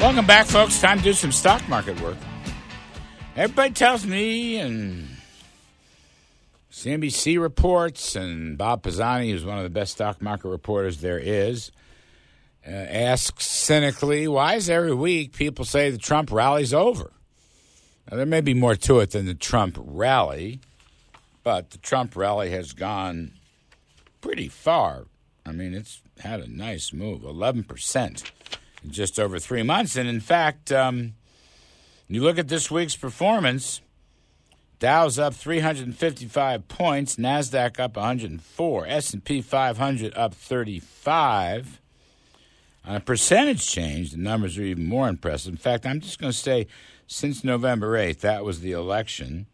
Welcome back, folks. Time to do some stock market work. Everybody tells me, and CNBC reports, and Bob Pisani, who's one of the best stock market reporters there is, asks cynically, why is every week people say the Trump rally's over? Now, there may be more to it than the Trump rally, but the Trump rally has gone pretty far. I mean, it's had a nice move, 11%. In just over 3 months. And in fact, you look at this week's performance, Dow's up 355 points, NASDAQ up 104, S&P 500 up 35. On a percentage change, the numbers are even more impressive. In fact, I'm just going to say since November 8th, that was the election,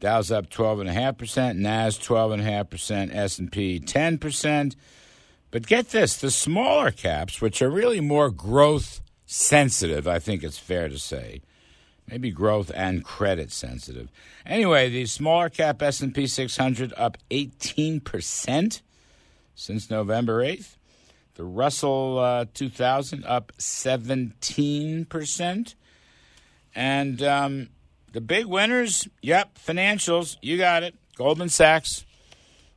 Dow's up 12.5%, NAS 12.5%, S&P 10%. But get this, the smaller caps, which are really more growth sensitive, I think it's fair to say, maybe growth and credit sensitive. Anyway, the smaller cap S&P 600 up 18% since November 8th. The Russell 2000 up 17%. And the big winners, yep, financials, you got it, Goldman Sachs.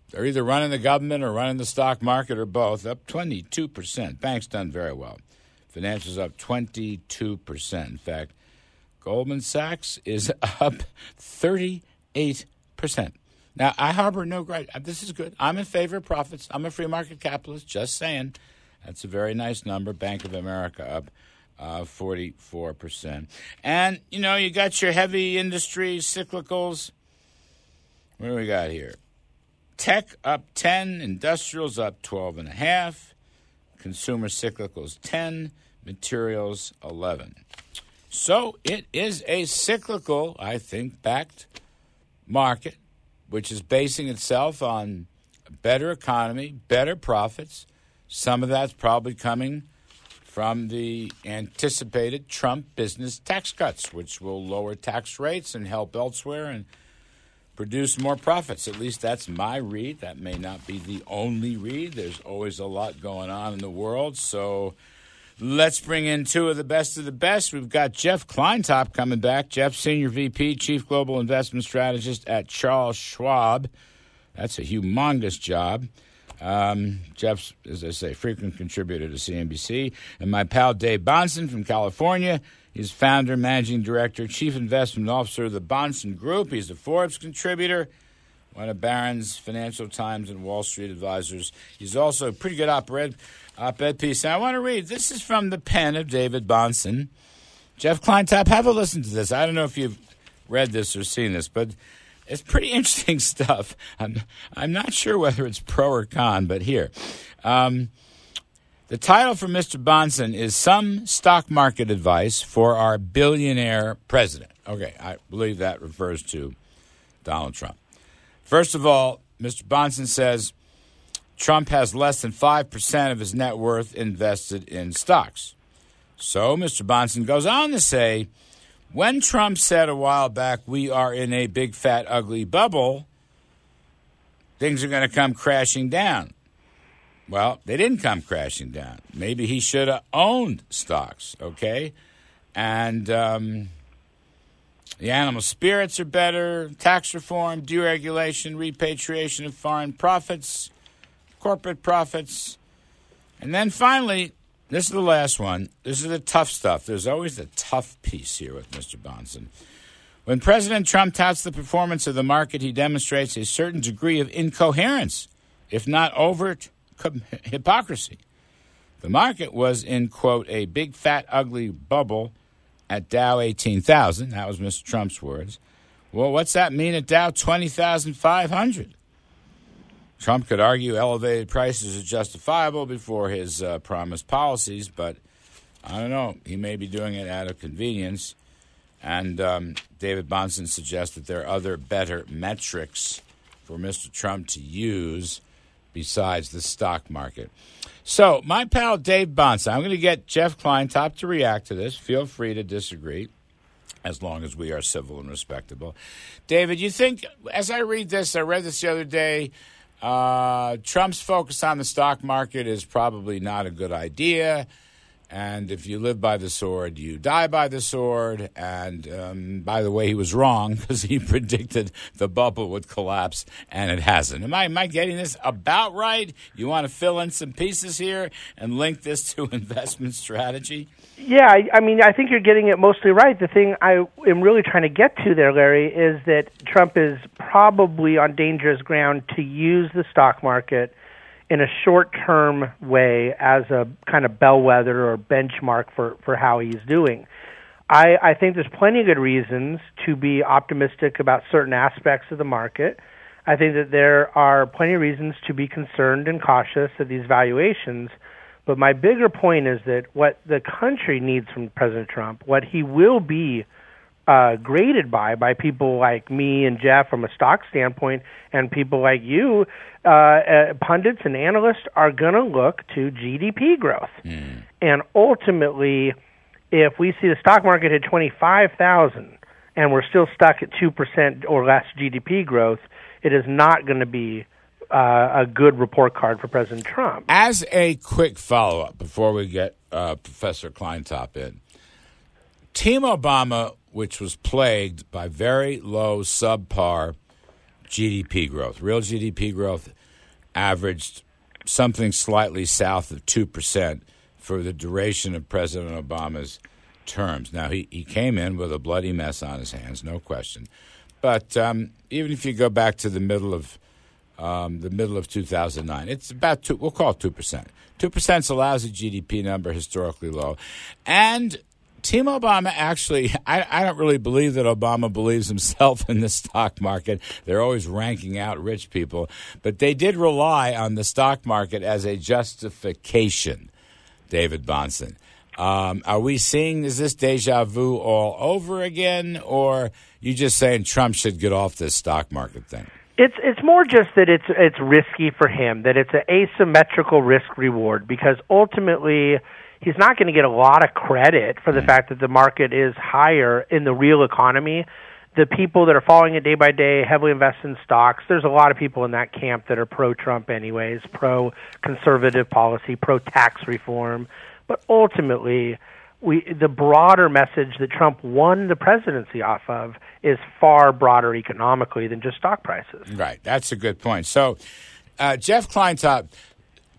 They're either running the government or running the stock market or both, up 22%. Banks done very well. Financials up 22%. In fact, Goldman Sachs is up 38%. Now, I harbor no grudge. This is good. I'm in favor of profits. I'm a free market capitalist, just saying. That's a very nice number. Bank of America up 44%. And, you know, you got your heavy industry cyclicals. What do we got here? Tech up 10, industrials up 12.5, consumer cyclicals 10, materials 11. So it is a cyclical, I think, backed market, which is basing itself on a better economy, better profits. Some of that's probably coming from the anticipated Trump business tax cuts, which will lower tax rates and help elsewhere and produce more profits. At least that's my read. That may not be the only read. There's always a lot going on in the world. So let's bring in two of the best of the best. We've got Jeff Kleintop coming back. Jeff, Senior VP, Chief Global Investment Strategist at Charles Schwab. That's a humongous job. Jeff's, as I say, frequent contributor to CNBC. And my pal Dave Bahnsen from California. He's founder, managing director, chief investment officer of the Bahnsen Group. He's a Forbes contributor, one of Barron's, Financial Times, and Wall Street advisors. He's also a pretty good op-ed piece. And I want to read. This is from the pen of David Bahnsen. Jeff Kleintop, have a listen to this. I don't know if you've read this or seen this, but it's pretty interesting stuff. I'm not sure whether it's pro or con, but here. The title for Mr. Bahnsen is Some Stock Market Advice for Our Billionaire President. Okay, I believe that refers to Donald Trump. First of all, Mr. Bahnsen says Trump has less than 5% of his net worth invested in stocks. So Mr. Bahnsen goes on to say, when Trump said a while back, we are in a big, fat, ugly bubble, things are going to come crashing down. Well, they didn't come crashing down. Maybe he should have owned stocks, okay? And the animal spirits are better, tax reform, deregulation, repatriation of foreign profits, corporate profits. And then finally, this is the last one. This is the tough stuff. There's always the tough piece here with Mr. Bahnsen. When President Trump touts the performance of the market, he demonstrates a certain degree of incoherence, if not overt hypocrisy. The market was in, quote, a big, fat, ugly bubble at Dow 18,000. That was Mr. Trump's words. Well, what's that mean at Dow 20,500? Trump could argue elevated prices are justifiable before his promised policies, but I don't know. He may be doing it out of convenience. And David Bahnsen suggests that there are other better metrics for Mr. Trump to use besides the stock market. So my pal Dave Bahnsen, I'm going to get Jeff Kleintop to react to this. Feel free to disagree as long as we are civil and respectable. David, you think, as I read this, I read this the other day, Trump's focus on the stock market is probably not a good idea. And if you live by the sword, you die by the sword. And by the way, he was wrong because he predicted the bubble would collapse, and it hasn't. Am I getting this about right? You want to fill in some pieces here and link this to investment strategy? Yeah, I mean, I think you're getting it mostly right. The thing I am really trying to get to there, Larry, is that Trump is probably on dangerous ground to use the stock market in a short-term way as a kind of bellwether or benchmark for how he's doing. I think there's plenty of good reasons to be optimistic about certain aspects of the market. I think that there are plenty of reasons to be concerned and cautious at these valuations. But my bigger point is that what the country needs from President Trump, what he will be graded by people like me and Jeff from a stock standpoint, and people like you, pundits and analysts are going to look to GDP growth. Mm. And ultimately, if we see the stock market at 25,000 and we're still stuck at 2% or less GDP growth, it is not going to be a good report card for President Trump. As a quick follow-up before we get Professor Kleintop in, Team Obama, which was plagued by very low, subpar GDP growth. Real GDP growth averaged something slightly south of 2% for the duration of President Obama's terms. Now, he came in with a bloody mess on his hands, no question. But even if you go back to the middle of 2009, it's about two. We'll call it 2%. 2%'s a lousy GDP number, historically low, and Team Obama actually, I don't really believe that Obama believes himself in the stock market. They're always ranking out rich people. But they did rely on the stock market as a justification, David Bahnsen. Are we seeing, is this deja vu all over again, or you just saying Trump should get off this stock market thing? It's more just that it's risky for him, that it's an asymmetrical risk-reward, because ultimately he's not going to get a lot of credit for the fact that the market is higher in the real economy. The people that are following it day by day, heavily invested in stocks, there's a lot of people in that camp that are pro-Trump anyways, pro-conservative policy, pro-tax reform. But ultimately, the broader message that Trump won the presidency off of is far broader economically than just stock prices. Right. That's a good point. So, Jeff Kleintop,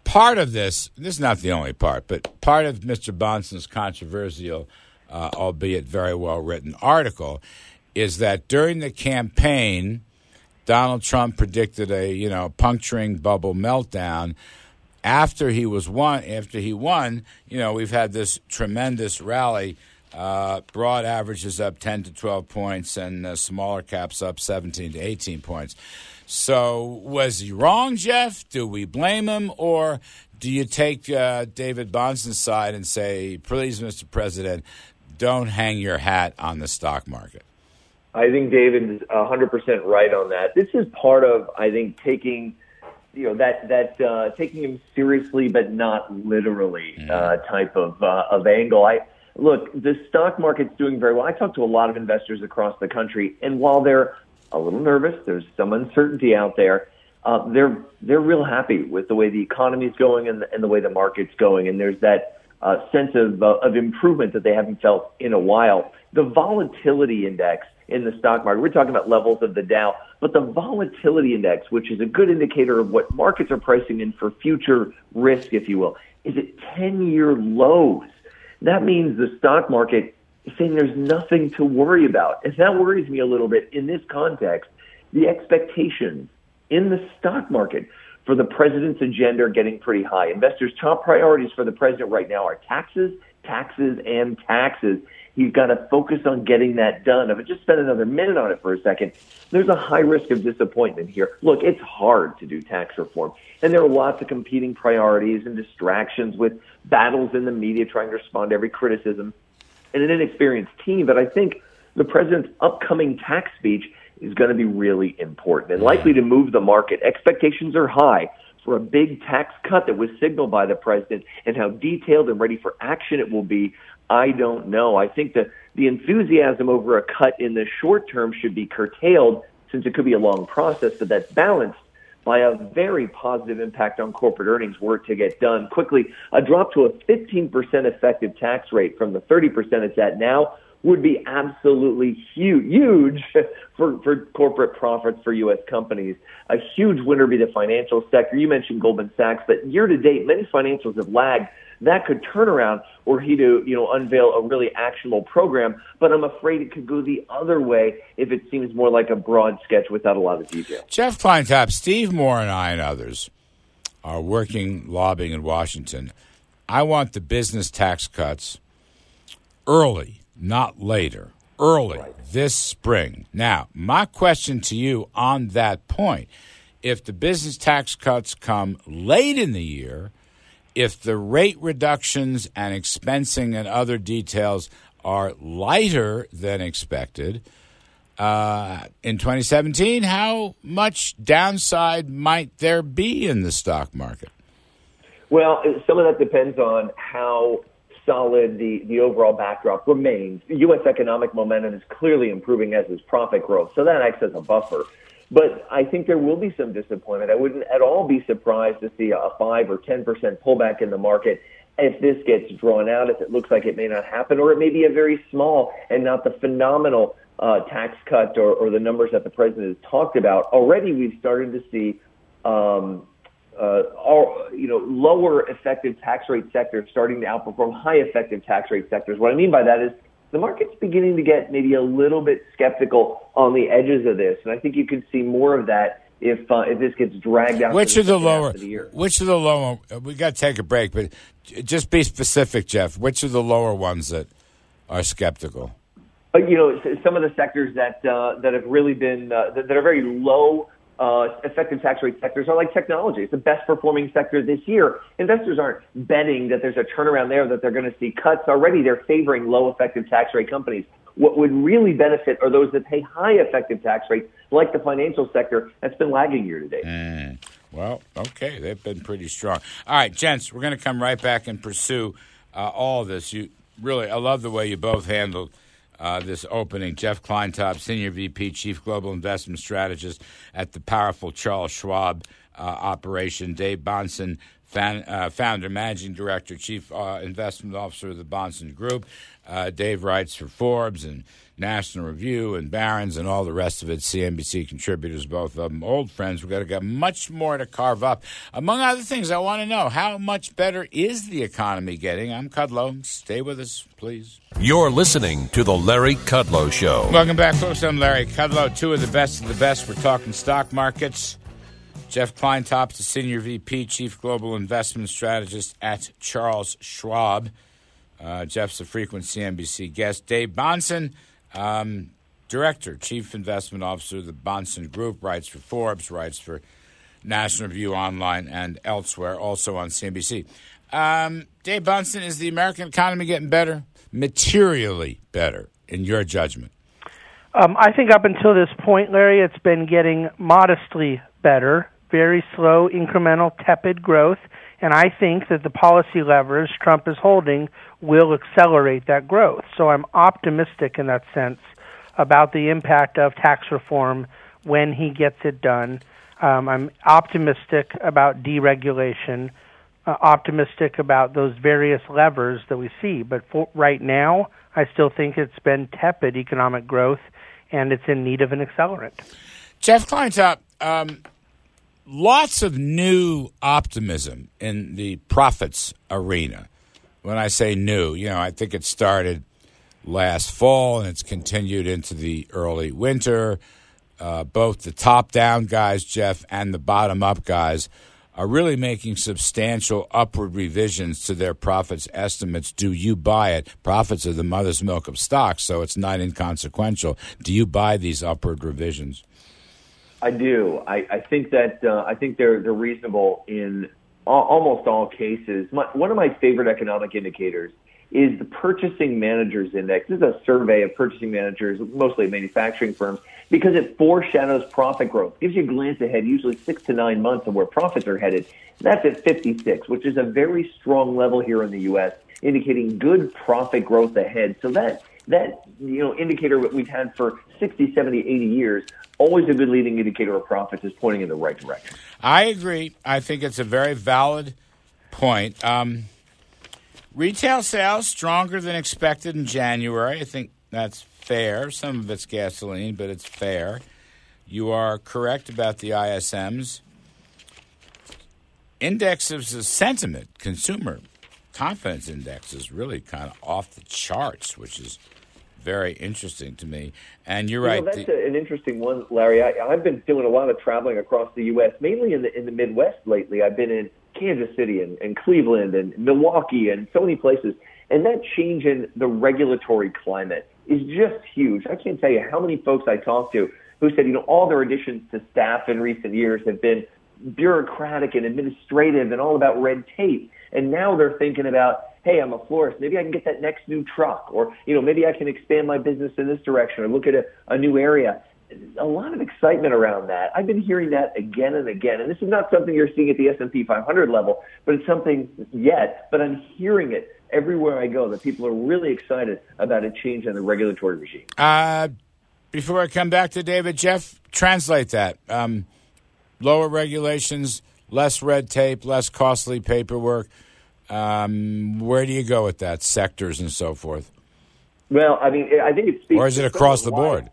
part of this is not the only part, but part of Mr. Bahnsen's controversial, albeit very well-written article, is that during the campaign, Donald Trump predicted a puncturing bubble meltdown. After he won, we've had this tremendous rally. Broad averages up 10 to 12 points, and smaller caps up 17 to 18 points. So was he wrong, Jeff? Do we blame him? Or do you take David Bahnsen's side and say, please, Mr. President, don't hang your hat on the stock market? I think David is 100% right on that. This is part of, I think, taking him seriously but not literally type of angle. Look, the stock market's doing very well. I talk to a lot of investors across the country, and while they're a little nervous, there's some uncertainty out there, they're real happy with the way the economy's going and the way the market's going, and there's that sense of improvement that they haven't felt in a while. The volatility index in the stock market, we're talking about levels of the Dow, but the volatility index, which is a good indicator of what markets are pricing in for future risk, if you will, is at 10-year lows. That means the stock market is saying there's nothing to worry about. And that worries me a little bit in this context. The expectations in the stock market for the president's agenda are getting pretty high. Investors' top priorities for the president right now are taxes, taxes, and taxes. He's got to focus on getting that done. If I just spend another minute on it for a second, there's a high risk of disappointment here. Look, it's hard to do tax reform, and there are lots of competing priorities and distractions with battles in the media trying to respond to every criticism and an inexperienced team. But I think the president's upcoming tax speech is going to be really important and likely to move the market. Expectations are high for a big tax cut that was signaled by the president, and how detailed and ready for action it will be, I don't know. I think that the enthusiasm over a cut in the short term should be curtailed, since it could be a long process, but that's balanced by a very positive impact on corporate earnings were to get done quickly. A drop to a 15% effective tax rate from the 30% it's at now would be absolutely huge for corporate profits for U.S. companies. A huge winner would be the financial sector. You mentioned Goldman Sachs, but year-to-date, many financials have lagged. That could turn around were he to, unveil a really actionable program, but I'm afraid it could go the other way if it seems more like a broad sketch without a lot of detail. Jeff Kleintop, Steve Moore and I and others are working lobbying in Washington. I want the business tax cuts early, not later, right. This spring. Now, my question to you on that point, if the business tax cuts come late in the year, if the rate reductions and expensing and other details are lighter than expected in 2017, how much downside might there be in the stock market? Well, some of that depends on how solid the overall backdrop remains. U.S. economic momentum is clearly improving, as is profit growth, so that acts as a buffer. But I think there will be some disappointment. I wouldn't at all be surprised to see a 5 or 10% pullback in the market if this gets drawn out, if it looks like it may not happen, or it may be a very small and not the phenomenal tax cut or the numbers that the president has talked about. Already we've started to see lower effective tax rate sectors starting to outperform high effective tax rate sectors. What I mean by that is the market's beginning to get maybe a little bit skeptical on the edges of this, and I think you could see more of that if this gets dragged out. Which are the lower? Which are the lower? We got to take a break, but just be specific, Jeff. Which are the lower ones that are skeptical? Some of the sectors that have really been that are very low. Effective tax rate sectors are like technology. It's the best performing sector this year. Investors aren't betting that there's a turnaround there, that they're going to see cuts. Already they're favoring low effective tax rate companies. What would really benefit are those that pay high effective tax rates, like the financial sector that's been lagging year to date. Well, okay, they've been pretty strong. All right, gents, we're going to come right back and pursue all this. I love the way you both handled this opening. Jeff Kleintop, Senior VP, Chief Global Investment Strategist at the powerful Charles Schwab operation. Dave Bahnsen, Founder, Managing Director, Chief Investment Officer of the Bahnsen Group. Dave writes for Forbes and National Review and Barron's and all the rest of it. CNBC contributors, both of them, old friends. We've got to get much more to carve up. Among other things, I want to know, how much better is the economy getting? I'm Kudlow. Stay with us, please. You're listening to The Larry Kudlow Show. Welcome back, folks. I'm Larry Kudlow. Two of the best of the best. We're talking stock markets. Jeff Kleintop, the Senior VP, Chief Global Investment Strategist at Charles Schwab. Jeff's a frequent CNBC guest. Dave Bahnsen, Director, Chief Investment Officer of the Bahnsen Group, writes for Forbes, writes for National Review Online and elsewhere, also on CNBC. Dave Bahnsen, is the American economy getting better, materially better, in your judgment? I think up until this point, Larry, it's been getting modestly better, very slow, incremental, tepid growth. And I think that the policy levers Trump is holding will accelerate that growth. So I'm optimistic in that sense about the impact of tax reform when he gets it done. I'm optimistic about deregulation, optimistic about those various levers that we see. But for right now, I still think it's been tepid economic growth, and it's in need of an accelerant. Jeff Kleintop, lots of new optimism in the profits arena. When I say new, I think it started last fall and it's continued into the early winter. Both the top-down guys, Jeff, and the bottom-up guys are really making substantial upward revisions to their profits estimates. Do you buy it? Profits are the mother's milk of stocks, so it's not inconsequential. Do you buy these upward revisions? I do. I think that I think they're reasonable in almost all cases. One of my favorite economic indicators is the Purchasing Managers Index. This is a survey of purchasing managers, mostly manufacturing firms, because it foreshadows profit growth. Gives you a glance ahead, usually 6 to 9 months of where profits are headed. That's at 56, which is a very strong level here in the U.S., indicating good profit growth ahead. So that indicator that we've had for 60, 70, 80 years always a good leading indicator of profits is pointing in the right direction. I agree. I think it's a very valid point. Retail sales stronger than expected in January. I think that's fair. Some of it's gasoline, but it's fair. You are correct about the ISMs. Index of sentiment, consumer confidence index is really kind of off the charts, which is very interesting to me. And you're right. That's an interesting one, Larry. I've been doing a lot of traveling across the U.S., mainly in the Midwest lately. I've been in Kansas City and Cleveland and Milwaukee and so many places. And that change in the regulatory climate is just huge. I can't tell you how many folks I talked to who said, all their additions to staff in recent years have been bureaucratic and administrative and all about red tape. And now they're thinking about, hey, I'm a florist. Maybe I can get that next new truck, or, maybe I can expand my business in this direction or look at a new area. A lot of excitement around that. I've been hearing that again and again. And this is not something you're seeing at the S&P 500 level, but it's something yet. But I'm hearing it everywhere I go that people are really excited about a change in the regulatory regime. Before I come back to David, Jeff, translate that. Lower regulations, less red tape, less costly paperwork. Where do you go with that? Sectors and so forth. Well, I think it speaks. Or is it across the board?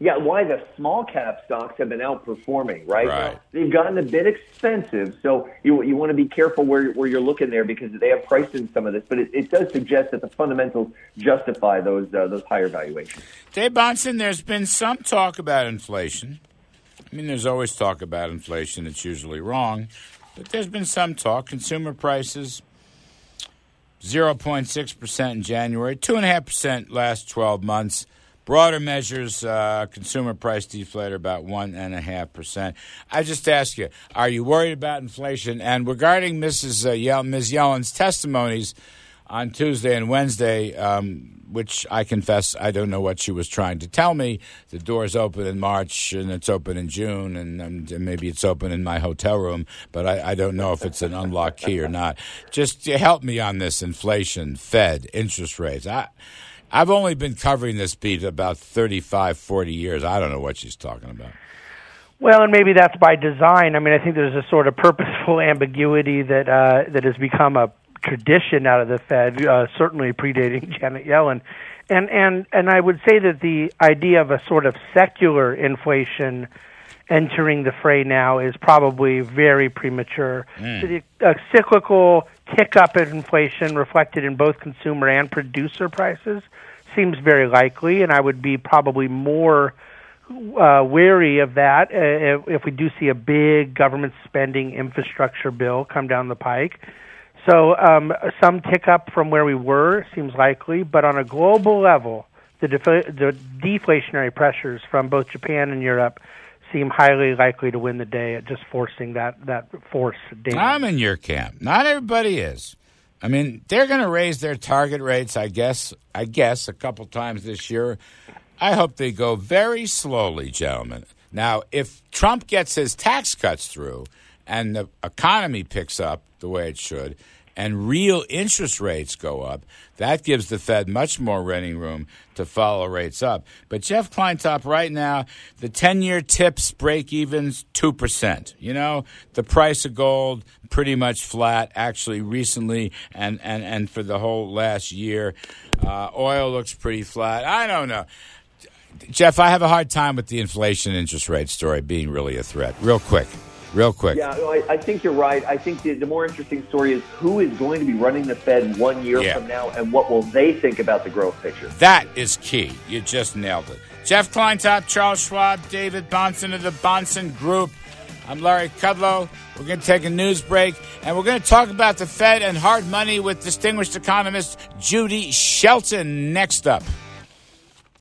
Yeah, why the small cap stocks have been outperforming, right? Right. They've gotten a bit expensive, so you want to be careful where you're looking there, because they have priced in some of this. But it does suggest that the fundamentals justify those higher valuations. Dave Bahnsen, there's been some talk about inflation. There's always talk about inflation. It's usually wrong. But there's been some talk. Consumer prices, 0.6% in January, 2.5% last 12 months. Broader measures, consumer price deflator about 1.5%. I just ask you, are you worried about inflation? And regarding Ms. Yellen's testimonies on Tuesday and Wednesday, which I confess I don't know what she was trying to tell me. The door's open in March, and it's open in June, and maybe it's open in my hotel room, but I don't know if it's an unlocked key or not. Just help me on this inflation, Fed, interest rates. I've only been covering this beat about 35, 40 years. I don't know what she's talking about. Well, and maybe that's by design. I think there's a sort of purposeful ambiguity that has become a tradition out of the Fed, certainly predating Janet Yellen. And I would say that the idea of a sort of secular inflation entering the fray now is probably very premature. Mm. A cyclical tick up in inflation reflected in both consumer and producer prices seems very likely, and I would be probably more wary of that if we do see a big government spending infrastructure bill come down the pike. So some tick up from where we were seems likely, but on a global level, the deflationary pressures from both Japan and Europe seem highly likely to win the day at just forcing that force. Daily. I'm in your camp. Not everybody is. They're going to raise their target rates, I guess, a couple times this year. I hope they go very slowly, gentlemen. Now, if Trump gets his tax cuts through and the economy picks up the way it should and real interest rates go up, that gives the Fed much more running room to follow rates up. But Jeff Kleintop, right now, the 10-year TIPS break-even's 2%. The price of gold pretty much flat, actually, recently and for the whole last year. Oil looks pretty flat. I don't know. Jeff, I have a hard time with the inflation interest rate story being really a threat. Real quick. Yeah, I think you're right. I think the more interesting story is who is going to be running the Fed 1 year from now, and what will they think about the growth picture. That is key. You just nailed it. Jeff Kleintop, Charles Schwab, David Bahnsen of the Bahnsen Group. I'm Larry Kudlow. We're going to take a news break, and we're going to talk about the Fed and hard money with distinguished economist Judy Shelton next up.